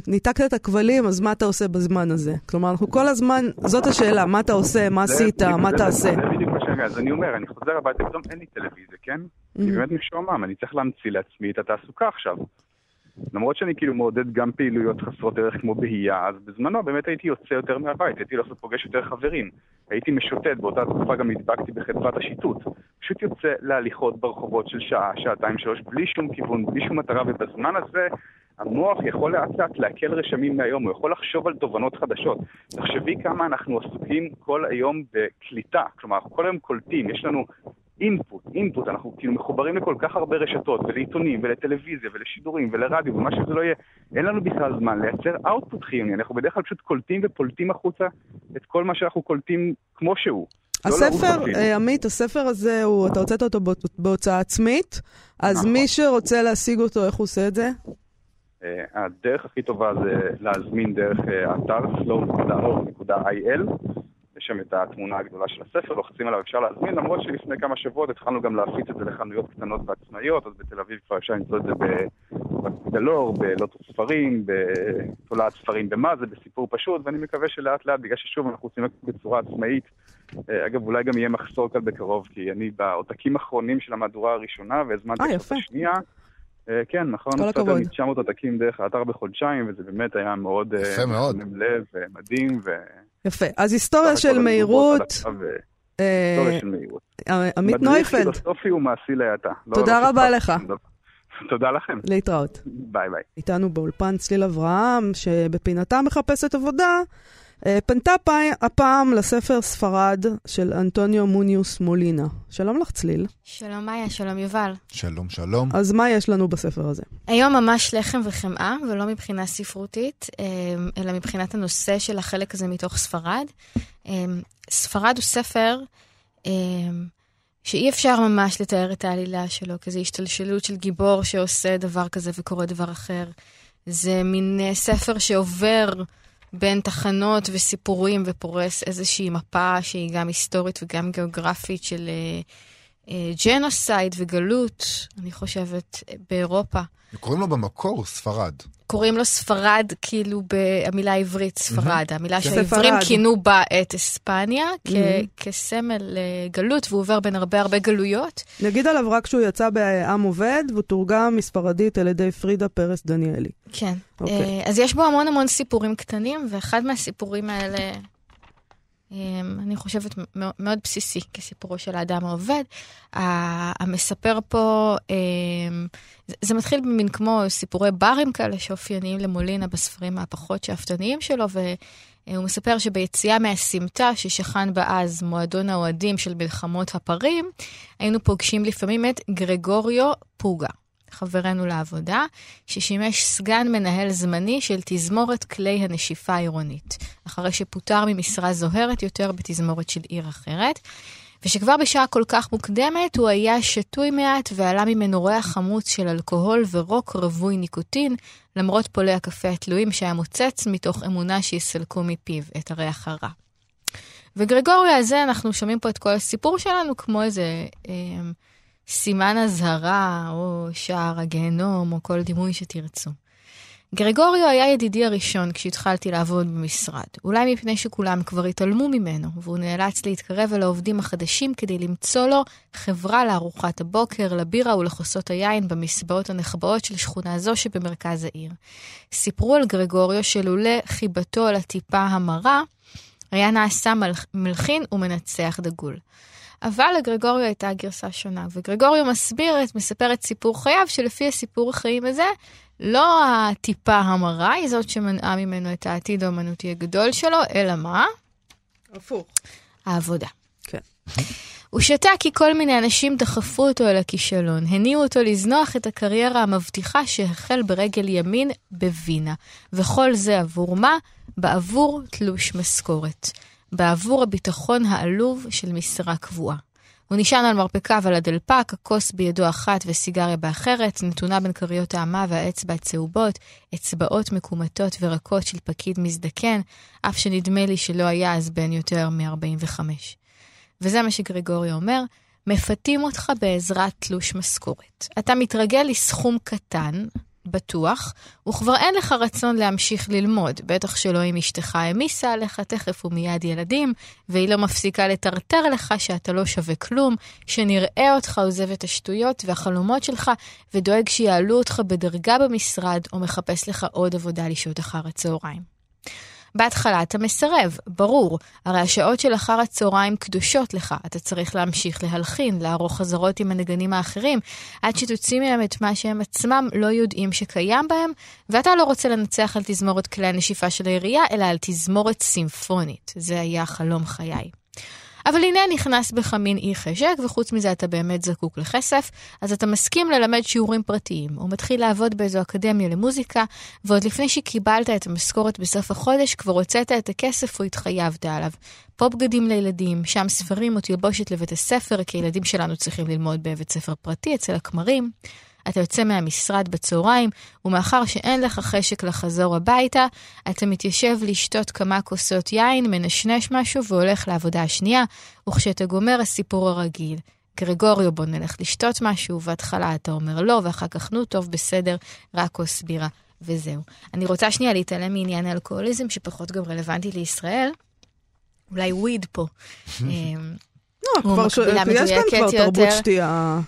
ניתקת את הכבלים, אז מה אתה עושה בזמן הזה? כלומר, אנחנו כל הזמן, זאת השאלה, מה אתה עושה, מה עשית, מה תעשה? זה בדיוק בשאלה, אז אני אומר, אני חוזר הביתה, פתאום אין לי טלוויזיה, כן? אני באמת משועמם, אני צריך להמציא לעצמי את התעסוקה עכשיו. למרות שאני כאילו מעודד גם פעילויות חסרות ערך כמו בהייה, אז בזמנו באמת הייתי יוצא יותר מהבית, הייתי הולך לפוגש יותר חברים, הייתי משוטט, באותה תקופה גם נדבקתי בחדוות השיטוט, פשוט יוצא להליכות ברחובות של 1-2-3 בלי שום כיוון, בלי שום מטרה, ובזמן הזה המוח יכול להצעת להקל רשמים מהיום, הוא יכול לחשוב על תובנות חדשות. תחשבי כמה אנחנו עסוקים כל היום בקליטה, כלומר אנחנו כל היום קולטים, יש לנו... אינפוט, אנחנו כאילו מחוברים לכל כך הרבה רשתות, ולעיתונים, ולטלוויזיה, ולשידורים, ולרדיו, ומה שזה לא יהיה, אין לנו בכלל זמן לייצר אאוטפוט חיוני, אנחנו בדרך כלל פשוט קולטים ופולטים החוצה את כל מה שאנחנו קולטים כמו שהוא. הספר, עמית, הספר הזה, אתה הוצאת אותו בהוצאה עצמית, אז מי שרוצה להשיג אותו, איך הוא עושה את זה? הדרך הכי טובה זה להזמין דרך אתר Slow.org.il, יש שם את התמונה הגדולה של הספר, לוחצים עליו, אפשר להזמין, למרות שלפני כמה שבועות התחלנו גם להפיץ את זה לחנויות קטנות ועצמאיות, אז בתל אביב כבר אפשר למצוא את זה בגדלור, בלוטו ספרים, בתולעת ספרים במה, זה בסיפור פשוט, ואני מקווה שלאט לאט, בגלל ששוב אנחנו עושים את זה בצורה עצמאית, אגב, אולי גם יהיה מחסור כאן בקרוב, כי אני בעותקים האחרונים של המהדורה הראשונה, והזמנתי את השנייה, כן, נכון, קצת על 900 עותקים דרך האתר בחודשיים, וזה באמת היה מאוד ממלב ומדהים. יפה, אז היסטוריה של מהירות. היסטוריה של מהירות. עמית נויפלד. מדריך פילוסופי ומעשי ליתה. תודה רבה לך. תודה לכם. להתראות. ביי ביי. איתנו באולפן צליל אברהם, שבפינתה מחפשת עבודה, פנתה הפעם לספר ספרד של אנטוניו מוניוס מולינה. שלום לך צליל. שלום מאיה, שלום יובל. שלום שלום. אז מה יש לנו בספר הזה? היום ממש לחם וחמאה, ולא מבחינה ספרותית, אלא מבחינת הנושא של החלק הזה מתוך ספרד. ספרד הוא ספר שאי אפשר ממש לתאר את העלילה שלו, כזו השתלשלות של גיבור שעושה דבר כזה וקורא דבר אחר. זה מין ספר שעובר בין תחנות וסיפורים, ופורס איזושהי מפה שהיא גם היסטורית וגם גיאוגרפית של ג'נוסייד וגלות, אני חושבת, באירופה. קוראים לו במקור ספרד. קוראים לו ספרד, כאילו במילה העברית ספרד, המילה שהעברים כינו בה את אספניה, כסמל גלות, והוא עובר בין הרבה הרבה גלויות. נגיד עליו רק שהוא יצא בעם עובד, והוא תורגם מספרדית על ידי פרידה פרס דניאלי. כן. אז יש בו המון המון סיפורים קטנים, ואחד מהסיפורים האלה, אני חושבת, מאוד בסיסי כסיפורו של האדם העובד. המספר פה, זה מתחיל במין כמו סיפורי ברים כאלה שאופייניים למולינה בספרים הפחות שאפתניים שלו, והוא מספר שביציאה מהסמטה ששכן בה אז מועדון האוהדים של מלחמות הפרים, היינו פוגשים לפעמים את גרגוריו פוגה, חברנו לעבודה, ששימש סגן מנהל זמני של תזמורת כלי הנשיפה העירונית, אחרי שפוטר ממשרה זוהרת יותר בתזמורת של עיר אחרת, ושכבר בשעה כל כך מוקדמת הוא היה שטוי מעט ועלה ממנו ריח חמוץ של אלכוהול ורוק רווי ניקוטין, למרות פולי הקפה התלויים שהיה מוצץ מתוך אמונה שיסלקו מפיו את הריח הרע. וגרגוריה הזה אנחנו שומעים פה את כל הסיפור שלנו כמו איזה סימן הזהרה או שער הגהנום או כל דימוי שתרצו. גרגוריו היה ידידי הראשון כשהתחלתי לעבוד במשרד, אולי מפני שכולם כבר התעלמו ממנו, והוא נאלץ להתקרב אל העובדים החדשים כדי למצוא לו חברה לארוחת הבוקר, לבירה ולחוסות היין במסבעות הנחבאות של שכונה זו שבמרכז העיר. סיפרו על גרגוריו שלולא חיבתו על הטיפה המרה, היה נעשה מלחין ומנצח דגול. אבל לגרגוריו הייתה גרסה שונה, וגרגוריו מספר את סיפור חייו, שלפי הסיפור החיים הזה, לא הטיפה המרה היא זאת שמנעה ממנו את העתיד האמנותי הגדול שלו, אלא מה? הפוך. העבודה. כן. הוא שתה כי כל מיני אנשים דחפו אותו אל הכישלון, הניעו אותו לזנוח את הקריירה המבטיחה שהחל ברגל ימין בווינה, וכל זה עבור מה? בעבור תלוש משכורת. בעבור הביטחון העלוב של משרה קבועה. הוא נשען על מרפקיו על הדלפק, הכוס בידו אחת וסיגריה באחרת, נתונה בין כריות העמה והאצבע הצהובות, אצבעות מקומטות ורקות של פקיד מזדקן, אף שנדמה לי שלא היה אז בן יותר מ-45. וזה מה שגרגורי אומר, מפתים אותך בעזרת תלוש משכורת. אתה מתרגל לסכום קטן, בטוח, וכבר אין לך רצון להמשיך ללמוד, בטח שלא אם אשתך המיסה עליך תכף ומיד ילדים, והיא לא מפסיקה לטרטר לך שאתה לא שווה כלום, שנראה אותך עוזב את השטויות והחלומות שלך, ודואג שיעלו אותך בדרגה במשרד, או מחפש לך עוד עבודה לשעות אחר הצהריים. בהתחלה אתה מסרב, ברור, הרי השעות של אחר הצהריים קדושות לך, אתה צריך להמשיך להלחין, לערוך חזרות עם הנגנים האחרים, עד שתוציא מהם את מה שהם עצמם לא יודעים שקיים בהם, ואתה לא רוצה לנצח על תזמורת כלי הנשיפה של העירייה, אלא על תזמורת סימפונית, זה היה חלום חיי. אבל הנה נכנס בך מין אי חשק, וחוץ מזה אתה באמת זקוק לכסף, אז אתה מסכים ללמד שיעורים פרטיים. הוא מתחיל לעבוד באיזו אקדמיה למוזיקה, ועוד לפני שקיבלת את המשכורת בסוף החודש, כבר הוצאת את הכסף והתחייבת עליו. פה בגדים לילדים, שם ספרים או תלבושת לבית הספר, כי ילדים שלנו צריכים ללמוד בבית ספר פרטי אצל הכמרים. אתה יוצא מהמשרד בצהריים, ומאחר שאין לך חשק לחזור הביתה, אתה מתיישב לשתות כמה כוסות יין, מנשנש משהו והולך לעבודה השנייה, וכשאתה גומר הסיפור הרגיל. גרגוריו, בוא נלך לשתות משהו, ובהתחלה אתה אומר לא, ואחר כך נו טוב, בסדר, רק כוס בירה, וזהו. אני רוצה שנייה להתעלם מעניין האלכוהוליזם, שפחות גם רלוונטי לישראל. אולי וויד פה. לא, כבר יש כאן כבר תרבות שתייה.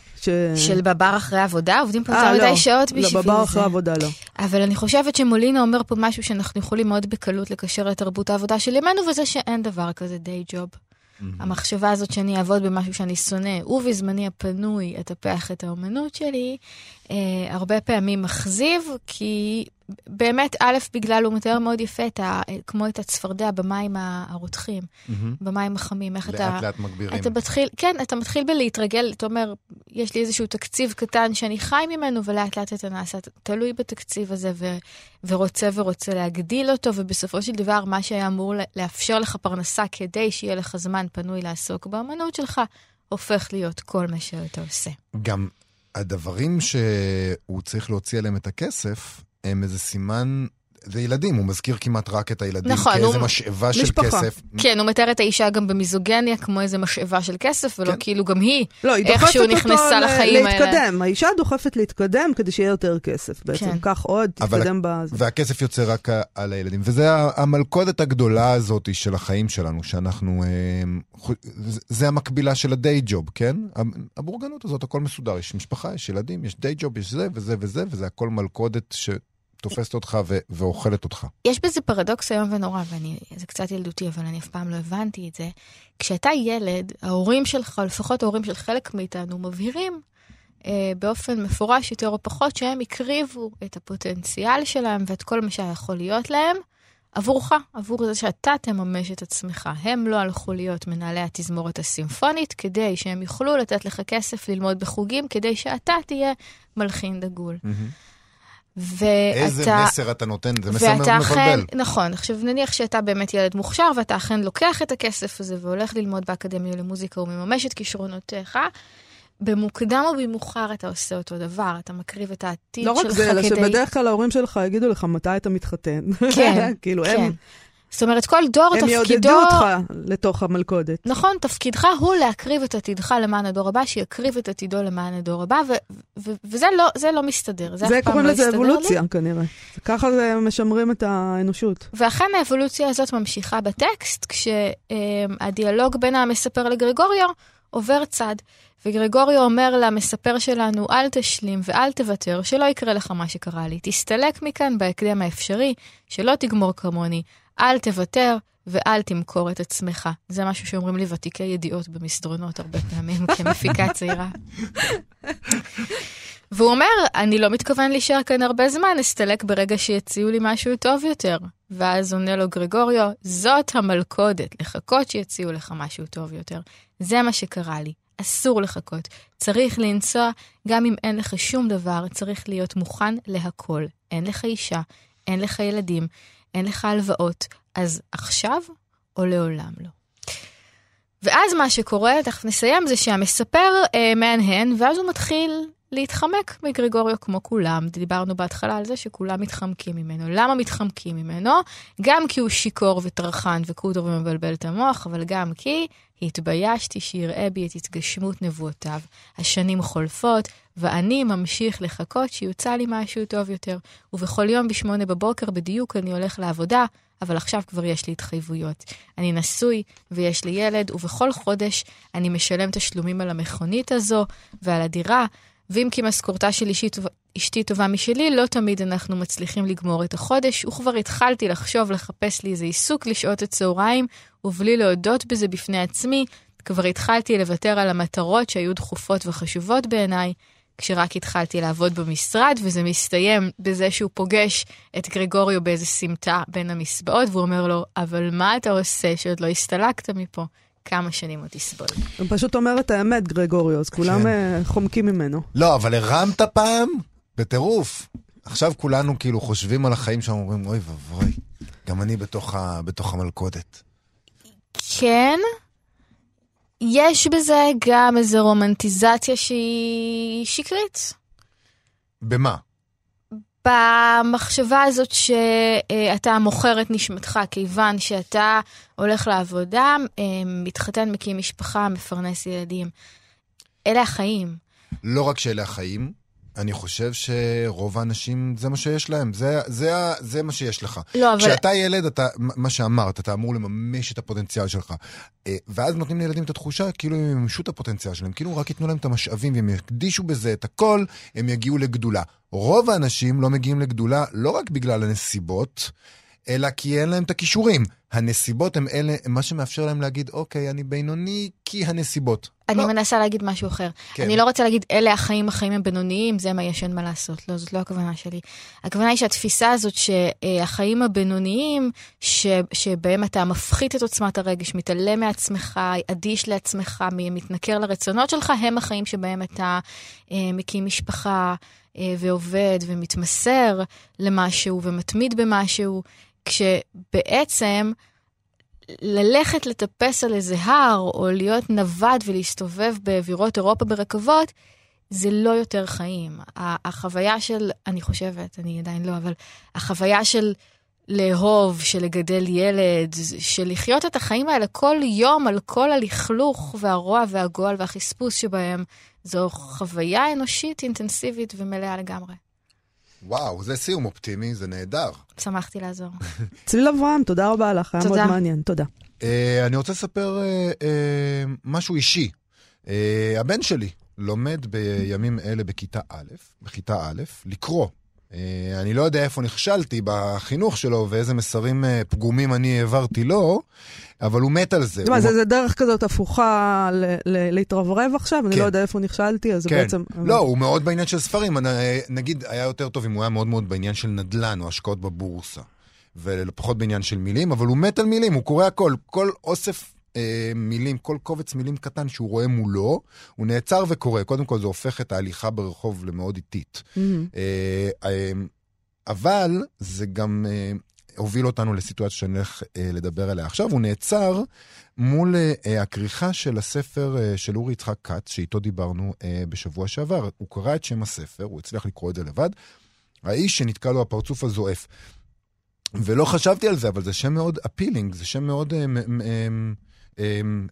של בבר אחרי עבודה, עובדים פה מדי שעות בשביל זה. לא, בבר אחרי עבודה לא. אבל אני חושבת שמולינה אומר פה משהו שאנחנו יכולים מאוד בקלות לקשר לתרבות העבודה של ימינו, וזה שאין דבר כזה די ג'וב. המחשבה הזאת שאני אעבוד במשהו שאני שונא, ובזמני הפנוי אטפח את האומנות שלי, הרבה פעמים מחזיב, כי באמת א' בגלל הוא מתאר מאוד יפה, כמו את הצפרדע במים הרותחים, במים החמים, איך אתה... לאט לאט מגבירים. כן, אתה מתחיל בלהתרגל, אתה אומר, יש לי איזשהו תקציב קטן שאני חי ממנו, ולאט לאט אתה נעשה תלוי בתקציב הזה, ורוצה להגדיל אותו, ובסופו של דבר מה שהיה אמור לאפשר לך פרנסה, כדי שיהיה לך זמן פנוי לעסוק באמנות שלך, הופך להיות כל מה שאתה עושה. גם הדברים שהוא צריך להוציא עליהם את הכסף, הם איזה סימן, זה ילדים, הוא מזכיר כמעט רק את הילדים, נכון, כאיזה משאבה של כסף. כן, הוא מתאר את האישה גם במיזוגניה, כמו איזה משאבה של כסף, ולא כאילו גם היא, איכשהו נכנסה לחיים האלה. האישה דוחפת להתקדם, כדי שיהיה יותר כסף בעצם, כך עוד, תתקדם בזה. והכסף יוצא רק על הילדים, וזה המלכודת הגדולה הזאת של החיים שלנו, שאנחנו, זה המקבילה של הדיי ג'וב, כן? הבורגנות הזאת, הכל מסודר, יש משפחה, יש ילדים, יש דיי ג'וב, יש זה וזה וזה, וזה הכל מלכודת ש... תופסת אותך ואוכלת אותך. יש בזה פרדוקס היום ונורא, וזה קצת ילדותי, אבל אני אף פעם לא הבנתי את זה. כשאתה ילד, ההורים שלך, לפחות ההורים של חלק מאיתנו, מבהירים באופן מפורש יותר או פחות, שהם הקריבו את הפוטנציאל שלהם ואת כל מה שיכול להיות להם, עבורך, עבור זה שאתה תממש את עצמך. הם לא הלכו להיות מנהלי התזמורת הסימפונית, כדי שהם יוכלו לתת לך כסף ללמוד בחוגים, כדי שאתה תהיה מלחין דגול. איזה מסר אתה נותן, זה מסר מבלבל. נכון, עכשיו נניח שאתה באמת ילד מוכשר, ואתה אכן לוקח את הכסף הזה, והולך ללמוד באקדמיה למוזיקה, ומממש את כישרונותיך, במוקדם או במאוחר אתה עושה אותו דבר, אתה מקריב את העתיד שלך כדי... לא רק זה, אלא שבדרך כלל ההורים שלך יגידו לך, מתי אתה מתחתן. כן, כן. זאת אומרת, כל דור תפקידו... הם יעודדו אותך לתוך המלכודת. נכון, תפקידך הוא להקריב את עתידך למען הדור הבא, שיקריב את עתידו למען הדור הבא, וזה לא מסתדר. זה קוראים לזה אבולוציה, כנראה. ככה משמרים את האנושות. ואכן האבולוציה הזאת ממשיכה בטקסט, כשהדיאלוג בין המספר לגרגוריו עובר צד, וגרגוריו אומר למספר שלנו, אל תשלים ואל תוותר, שלא יקרה לך מה שקרה לי. תסתלק מכאן בהקדם האפשרי, שלא תגמור כמוני. אל תוותר ואל תמכור את עצמך. זה משהו שאומרים לי ותיקי ידיעות במסדרונות הרבה פעמים כמפיקה צעירה. והוא אומר, אני לא מתכוון להישאר כאן הרבה זמן, אסתלק ברגע שיציעו לי משהו טוב יותר. ואז עונה לו גרגוריו, זאת המלכודת, לחכות שיציעו לך משהו טוב יותר. זה מה שקרה לי. אסור לחכות. צריך לנסוע, גם אם אין לך שום דבר, צריך להיות מוכן להכל. אין לך אישה, אין לך ילדים, אין לך הלוואות, אז עכשיו או לעולם לא. ואז מה שקורה, תכף נסיים, זה שהמספר מהנהן, ואז הוא מתחיל להתחמק מגרגוריו כמו כולם. דיברנו בהתחלה על זה שכולם מתחמקים ממנו. למה מתחמקים ממנו? גם כי הוא שיקור וטרחן וקודר ומבלבל את המוח, אבל גם כי התביישתי שיראה בי את התגשמות נבואותיו. השנים חולפות, ואני ממשיך לחכות שיוצא לי משהו טוב יותר, ובכל יום ב8 בבוקר בדיוק אני הולך לעבודה, אבל עכשיו כבר יש לי התחייבויות. אני נשוי ויש לי ילד, ובכל חודש אני משלם תשלומים על המכונית הזו ועל הדירה, ואם כי משכורתה של אשתי טובה משלי, לא תמיד אנחנו מצליחים לגמור את החודש, וכבר התחלתי לחשוב לחפש לי איזה עיסוק לשעות הצהריים, ובלי להודות בזה בפני עצמי, כבר התחלתי לוותר על המטרות שהיו דחופות וחשובות בעיניי, כשרק התחלתי לעבוד במשרד, וזה מסתיים בזה שהוא פוגש את גרגוריו באיזה סמטה בין המסבעות, והוא אומר לו, אבל מה אתה עושה שעוד לא הסתלקת מפה? כמה שנים עוד יסבול. הוא פשוט אומר את האמת, גרגוריו, אז כולם חומקים ממנו. לא, אבל הרמת פעם בטירוף. עכשיו כולנו כאילו חושבים על החיים שם, אומרים, אוי ובוי, גם אני בתוך המלכודת. כן, יש בזה גם איזו רומנטיזציה שהיא שקרית. במה? במחשבה הזאת שאתה מוכר את נשמתך, כיוון שאתה הולך לעבודה, מתחתן מקים משפחה, מפרנס ילדים. אלה החיים. לא רק שאלה החיים, אני חושב שרוב האנשים זה מה שיש להם, זה מה שיש לך. לא, כשאתה אבל... ילד, אתה, מה שאמרת, אתה אמור לממש את הפוטנציאל שלך. ואז נותנים לילדים את התחושה, כאילו הם יממשו את הפוטנציאל שלהם, כאילו רק יתנו להם את המשאבים, והם יקדישו בזה את הכל, הם יגיעו לגדולה. רוב האנשים לא מגיעים לגדולה, לא רק בגלל הנסיבות, אלא כי אין להם את הכישורים. הנסיבות הם אלה, מה שמאפשר להם להגיד, אוקיי, אני בינוני כי הנסיבות. אני מנסה להגיד משהו אחר. אני לא רוצה להגיד, אלה החיים, החיים הם בינוניים, זה מה יש, אין מה לעשות. לא, זאת לא הכוונה שלי. הכוונה היא שהתפיסה הזאת שהחיים הבינוניים, שבהם אתה מפחית את עוצמת הרגש, מתעלם מעצמך, אדיש לעצמך, מתנכר לרצונות שלך, הם החיים שבהם אתה מקים משפחה ועובד ומתמסר למשהו ומתמיד במשהו, כשבעצם ללכת לטפס על איזה הר, או להיות נבד ולהסתובב באווירות אירופה ברכבות, זה לא יותר חיים. החוויה של, אני חושבת, אני עדיין לא, אבל החוויה של לאהוב, של לגדל ילד, של לחיות את החיים האלה כל יום, על כל הלכלוך והרוע והגועל והחספוס שבהם, זו חוויה אנושית, אינטנסיבית ומלאה לגמרי. וואו, זה סיום אופטימי, זה נהדר. שמחתי לעזור. צליל אברהם, תודה רבה לך, היה מאוד מעניין, תודה. אני רוצה לספר משהו אישי. הבן שלי לומד בימים אלה בכיתה א', לקרוא. אני לא יודע איפה נכשלתי בחינוך שלו, ואיזה מסרים פגומים אני העברתי לו, אבל הוא מת על זה. זה דרך כזאת הפוכה להתרברב עכשיו, אני לא יודע איפה נכשלתי, אז בעצם... לא, הוא מאוד בעניין של ספרים, נגיד היה יותר טוב אם הוא היה מאוד מאוד בעניין של נדל"ן, או השקעות בבורסה, ולפחות בעניין של מילים, אבל הוא מת על מילים, הוא קורא הכל, כל אוסף מילים, כל קובץ מילים קטן שהוא רואה מולו, הוא נעצר וקורא. קודם כל זה הופך את ההליכה ברחוב למאוד איטית. אבל זה גם הוביל אותנו לסיטואציה שנלך לדבר עליה עכשיו. הוא נעצר מול הכריכה של הספר של אורי יצחק כץ, שאיתו דיברנו בשבוע שעבר. הוא קרא את שם הספר, הוא הצליח לקרוא את זה לבד, האיש שנתקע לו הפרצוף הזועף. ולא חשבתי על זה, אבל זה שם מאוד אפילינג, זה שם מאוד...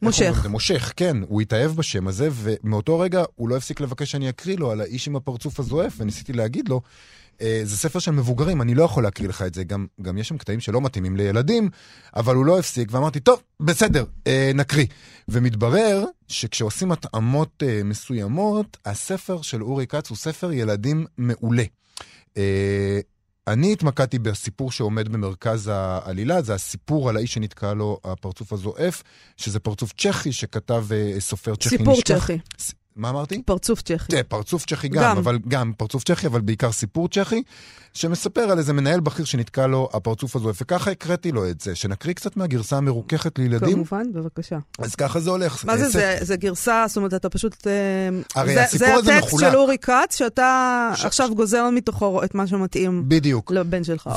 מושך. מושך, כן. הוא התאהב בשם הזה, ומאותו רגע הוא לא הפסיק לבקש שאני אקריא לו על האיש עם הפרצוף הזועף, וניסיתי להגיד לו, זה ספר של מבוגרים, אני לא יכול להקריא לך את זה, גם יש שם קטעים שלא מתאימים לילדים, אבל הוא לא הפסיק, ואמרתי, טוב, בסדר, נקריא. ומתברר שכשעושים התאמות מסוימות, הספר של אורי כץ הוא ספר ילדים מעולה. אני התמקדתי בסיפור שעומד במרכז העלילה, זה הסיפור על האיש שנתקע לו הפרצוף הזועף, שזה פרצוף צ'כי שכתב סופר צ'כי. סיפור צ'כי. מה אמרתי? פרצוף צ'כי. פרצוף צ'כי גם, אבל גם פרצוף צ'כי, אבל בעיקר סיפור צ'כי, שמספר על איזה מנהל בכיר שנתקע לו הפרצוף הזועף, וככה הקראתי לו את זה, שנקריא קצת מהגרסה המרוככת לילדים. כמובן, בבקשה. אז ככה זה הולך. מה זה? זה גרסה, זאת אומרת, אתה פשוט... הרי הסיפור הזה מחולק. זה הטקסט של אורי כץ, שאתה עכשיו גוזר מתוכו את מה שמתאים לבן שלך.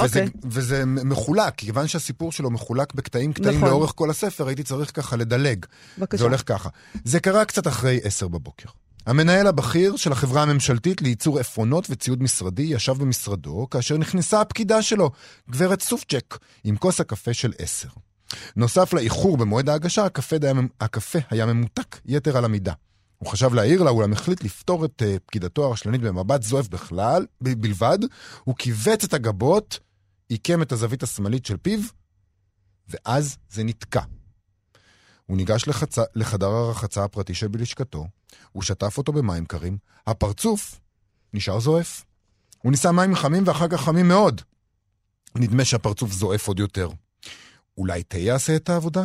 וזה מחולק, כיוון שהסיפור שלו מחולק בקטעים לאורך כל הספר, הייתי צריך ככה לדלג. זה הולך ככה. זה קרה קצת אחרי 10 בבוקר. המנהל הבכיר של החברה הממשלתית לייצור אפרונות וציוד משרדי ישב במשרדו, כאשר נכנסה הפקידה שלו, גברת סופצ'ק, עם כוס הקפה של 10. נוסף לאיחור במועד ההגשה, הקפה היה ממותק יתר על המידה. הוא חשב להעיר לה, אולם החליט לפתור את פקידתו הרשלנית במבט זועף בלבד, הוא קיבץ את הגבות, עיקם את הזווית השמאלית של פיו, ואז זה נתקע. הוא ניגש לחדר הרחצה הפרטי שבלשכתו, הוא שטף אותו במים קרים, הפרצוף נשאר זועף. הוא ניסה מים חמים ואחר כך חמים מאוד. נדמה שהפרצוף זועף עוד יותר. אולי תה יעשה את העבודה?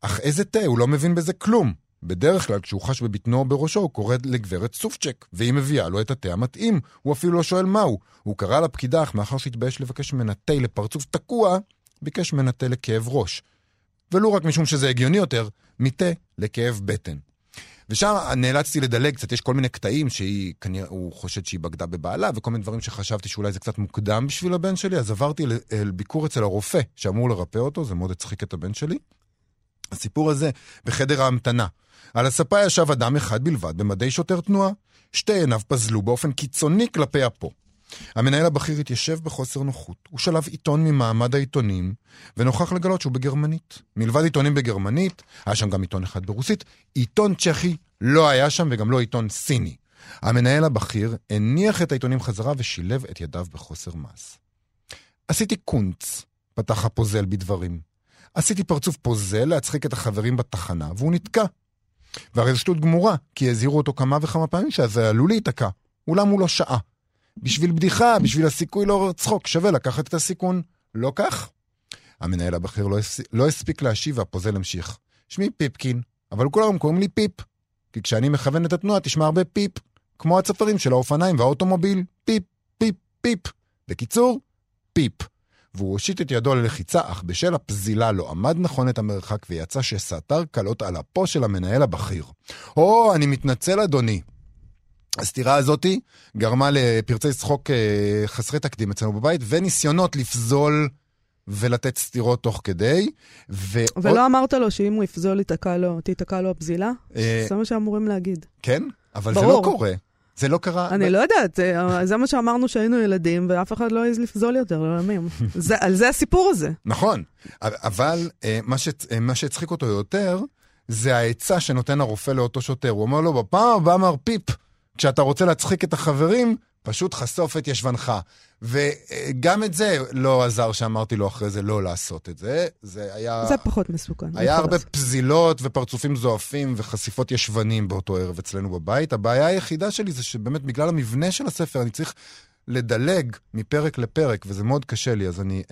אך איזה תה? הוא לא מבין בזה כלום. בדרך כלל כשהוא חש בבטנו או בראשו, הוא קורא לגברת סופצ'ק, והיא מביאה לו את התה המתאים. הוא אפילו לא שואל מהו. הוא קרא לפקידה, אך מאחר שהתבייש לבקש מנתה לפרצוף תקוע, ביקש מנתה לכאב ראש. ולא רק משום שזה הגיוני יותר, מיטה לכאב בטן. ושם נאלצתי לדלג קצת, יש כל מיני קטעים שהיא, כנראה, הוא חושד שהיא בגדה בבעלה, וכל מיני דברים שחשבתי שאולי זה קצת מוקדם בשביל הבן שלי, אז עברתי אל ביקור אצל הרופא שאמור לרפא אותו, זה מאוד הצחיק את הבן שלי. הסיפור הזה בחדר ההמתנה. על הספה ישב אדם אחד בלבד, במדי שוטר תנועה, שתי עיניו פזלו באופן קיצוני כלפי הפו. המנהל הבכיר התיישב בחוסר נוחות. הוא שלב עיתון ממעמד העיתונים, ונוכח לגלות שהוא בגרמנית. מלבד עיתונים בגרמנית, היה שם גם עיתון אחד ברוסית, עיתון צ'כי לא היה שם וגם לא עיתון סיני. המנהל הבכיר הניח את העיתונים חזרה ושילב את ידיו בחוסר מס. עשיתי קונץ, פתח הפוזל בדברים. עשיתי פרצוף פוזל להצחיק את החברים בתחנה, והוא נתקע. והרי שטות גמורה, כי הזהירו אותו כמה וכמה פעמים שזה עלול להיתקע. אולם הוא לא שעה. בשביל בדיחה, בשביל הסיכוי לעורר צחוק, שווה לקחת את הסיכון. לא כך? המנהל הבכיר לא הספיק להשיב, והפוזל המשיך. שמי פיפקין, אבל כולם קוראים לי פיפ. כי כשאני מכוון את התנועה, תשמע הרבה פיפ. כמו הצפרים של האופניים והאוטומוביל. פיפ, פיפ, פיפ. בקיצור, פיפ. והוא הושיט את ידו ללחיצה, אך בשל הפזילה לא עמד נכון את המרחק, ויצא שסתר קלות על הפו של המנהל הבכיר. או, אני מתנצל אדוני. הסתירה הזאת גרמה לפרצי שחוק חסרי תקדים אצלנו בבית, וניסיונות לפזול ולתת סתירות תוך כדי. ולא אמרת לו שאם הוא יפזול, תיתקע לו הפזילה? זה מה שאמורים להגיד. כן, אבל זה לא קורה. זה לא קרה... אני לא יודעת, זה מה שאמרנו שהיינו ילדים, ואף אחד לא יעז לפזול יותר, לא ימים. על זה הסיפור הזה. נכון, אבל מה שהצחיק אותו יותר, זה העצה שנותן הרופא לאותו שוטר. הוא אומר לו, בפעם הבאה אמר פיפ, כשאתה רוצה להצחיק את החברים, פשוט חשוף את ישבנך. וגם את זה לא עזר שאמרתי לו אחרי זה לא לעשות את זה. זה היה... זה פחות מסוכן. היה הרבה פזילות ופרצופים זועפים וחשיפות ישבנים באותו ערב אצלנו בבית. הבעיה היחידה שלי זה שבאמת בגלל המבנה של הספר אני צריך לדלג מפרק לפרק, וזה מאוד קשה לי, אז אני...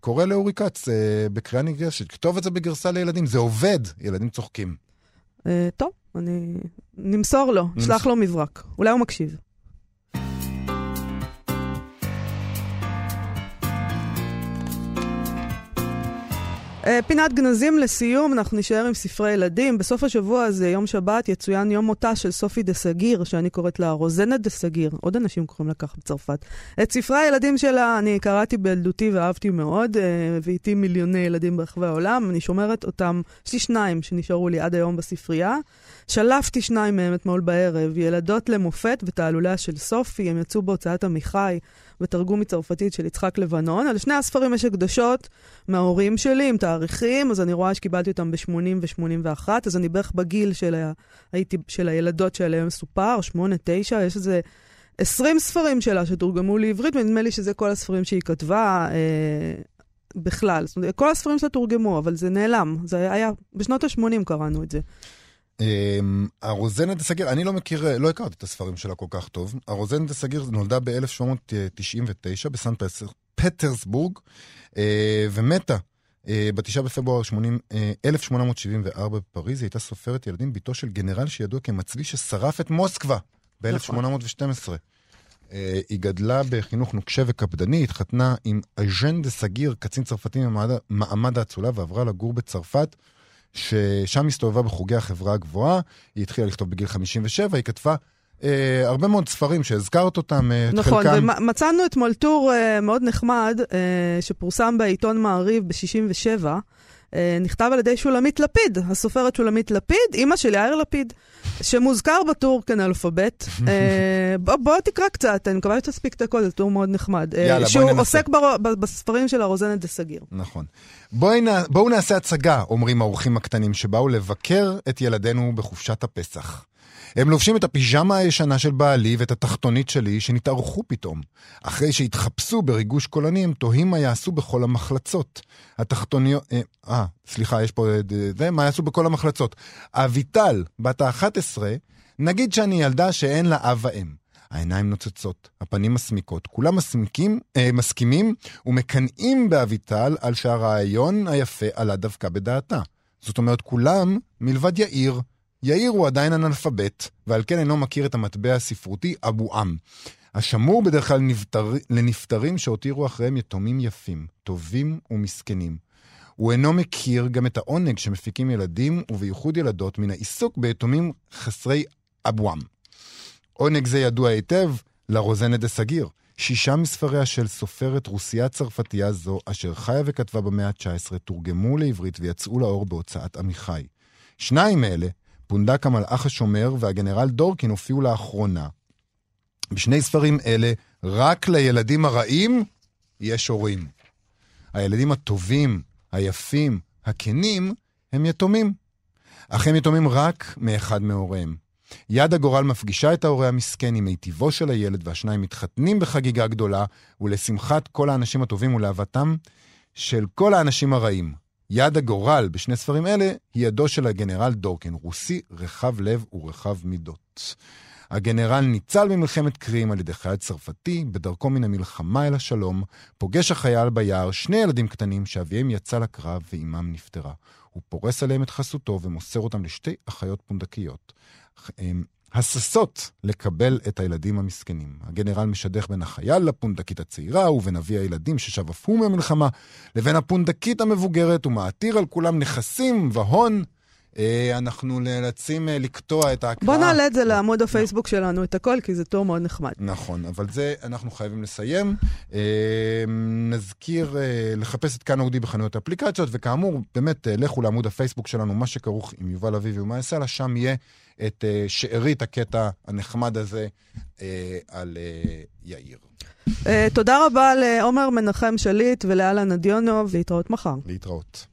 קורא לאורי כץ בקריאה נגרשת, כתוב את זה בגרסה לילדים, זה עובד, ילדים צוחקים. טוב. אני... נמסור לו, שלח לו מברק. אולי הוא מקשיב. פינת גנזים לסיום, אנחנו נשאר עם ספרי ילדים. בסוף השבוע הזה, יום שבת, יצוין יום מותה של סופי דה סגיר, שאני קוראת לה רוזנה דה סגיר. עוד אנשים קוראים לה כך בצרפת. את ספרי הילדים שלה אני קראתי בילדותי ואהבתי מאוד, ואיתי מיליוני ילדים ברחבי העולם. אני שומרת אותם, יש לי שניים שנשארו לי עד היום בספרייה. שלפתי שניים מהם אתמול בערב, ילדות למופת ותעלולה של סופי, הם יצאו בהוצאת עמיחי, בתרגום מצרפתית של יצחק לבנון. על שני הספרים יש הקדשות מההורים שלי, עם תאריכים, אז אני רואה שקיבלתי אותם ב-80 ו-81, אז אני בערך בגיל של הילדות שעליהם סופר, 8-9, יש איזה 20 ספרים שלה שתורגמו לעברית, ונדמה לי שזה כל הספרים שהיא כתבה בכלל. זאת אומרת, כל הספרים שלה תורגמו, אבל זה נעלם. זה היה, בשנות ה-80 קראנו את זה. הרוזנת הסגיר, אני לא מכיר, לא הכרתי את הספרים שלה כל כך טוב. הרוזנת הסגיר נולדה ב-1799 בסנט פטרסבורג, ומתה ב-9 בפברואר 1874 בפריז. היא הייתה סופרת ילדים, ביתו של גנרל שידוע כמצביא ששרף את מוסקבה ב-1812. היא גדלה בחינוך נוקשה וקפדני, התחתנה עם אג'ן דה סגיר, קצין צרפתי ממעמד האצולה, ועברה לגור בצרפת, ששם הסתובבה בחוגי החברה הגבוהה. היא התחילה לכתוב בגיל 57, היא כתבה הרבה מאוד ספרים שהזכרת אותם, נכון, חלקם. ומצאנו אתמול טור מאוד נחמד, שפורסם בעיתון מעריב ב-67, נכתב על ידי שולמית לפיד, הסופרת שולמית לפיד, אמא של יאיר לפיד, שמוזכר בטור כאנאלפבית. בוא תקרא קצת, אני מקווה שתספיק את הכל, זה טור מאוד נחמד. יאללה, שהוא עוסק בספרים של הרוזנת דה סגיר. נכון. בואו נעשה הצגה, אומרים האורחים הקטנים שבאו לבקר את ילדינו בחופשת הפסח. הם לובשים את הפיג'מה הישנה של בעלי ואת התחתונית שלי שנתארחו פתאום. אחרי שהתחפשו בריגוש קולני, הם תוהים מה יעשו בכל המחלצות. התחתוניות... סליחה, יש פה... זה, מה יעשו בכל המחלצות. אביטל, בת ה-11, נגיד שאני ילדה שאין לה אב ואם. העיניים נוצצות, הפנים מסמיקות, כולם מסכימים ומקנאים באביטל על שהרעיון היפה עלה דווקא בדעתה. זאת אומרת, כולם מלבד יאיר. יאיר הוא עדיין אנאלפבית, ועל כן אינו מכיר את המטבע הספרותי אבו עם. השמור בדרך כלל לנפטרים שהותירו אחריהם יתומים יפים, טובים ומסכנים. הוא אינו מכיר גם את העונג שמפיקים ילדים, ובייחוד ילדות, מן העיסוק ביתומים חסרי אבו עם. עונג זה ידוע היטב לרוזנה דה סגיר, שישה מספריה של סופרת רוסיה צרפתייה זו, אשר חיה וכתבה במאה ה-19, תורגמו לעברית ויצאו לאור בהוצאת עמיחי. שניים מאלה, פונדק המלאך השומר והגנרל דורקין, הופיעו לאחרונה. בשני ספרים אלה, רק לילדים הרעים יש הורים. הילדים הטובים, היפים, הכנים, הם יתומים. אך הם יתומים רק מאחד מהוריהם. יד הגורל מפגישה את ההורי המסכן עם מיטיבו של הילד, והשניים מתחתנים בחגיגה גדולה, ולשמחת כל האנשים הטובים ולאהבתם של כל האנשים הרעים. יד הגורל בשני ספרים אלה היא ידו של הגנרל דורקין, רוסי רחב לב ורחב מידות. הגנרל ניצל במלחמת קרים על ידי חייל צרפתי, בדרכו מן המלחמה אל השלום, פוגש החייל ביער שני ילדים קטנים שאביהם יצא לקרב ואימם נפטרה. הוא פורס עליהם את חסותו ומוסר אותם לשתי אחיות פונדקיות. הססות לקבל את הילדים המסכנים. הגנרל משדך בין החייל לפונדקית הצעירה ובין אבי הילדים ששב אף הוא מהמלחמה, לבין הפונדקית המבוגרת, ומעתיר על כולם נכסים והון. אנחנו נאלצים לקטוע את ההקראה. בוא נעלה את זה לעמוד הפייסבוק שלנו את הכל, כי זה תור מאוד נחמד. נכון, אבל זה אנחנו חייבים לסיים. נזכיר לחפש את כאן אודי בחנויות האפליקציות, וכאמור, באמת, לכו לעמוד הפייסבוק שלנו, מה שכרוך עם יובל אביב ומה יעשה לה, שם יהיה את שארית הקטע הנחמד הזה על יאיר. תודה רבה לעומר מנחם שליט ולאלן אדיונוב, להתראות מחר. להתראות.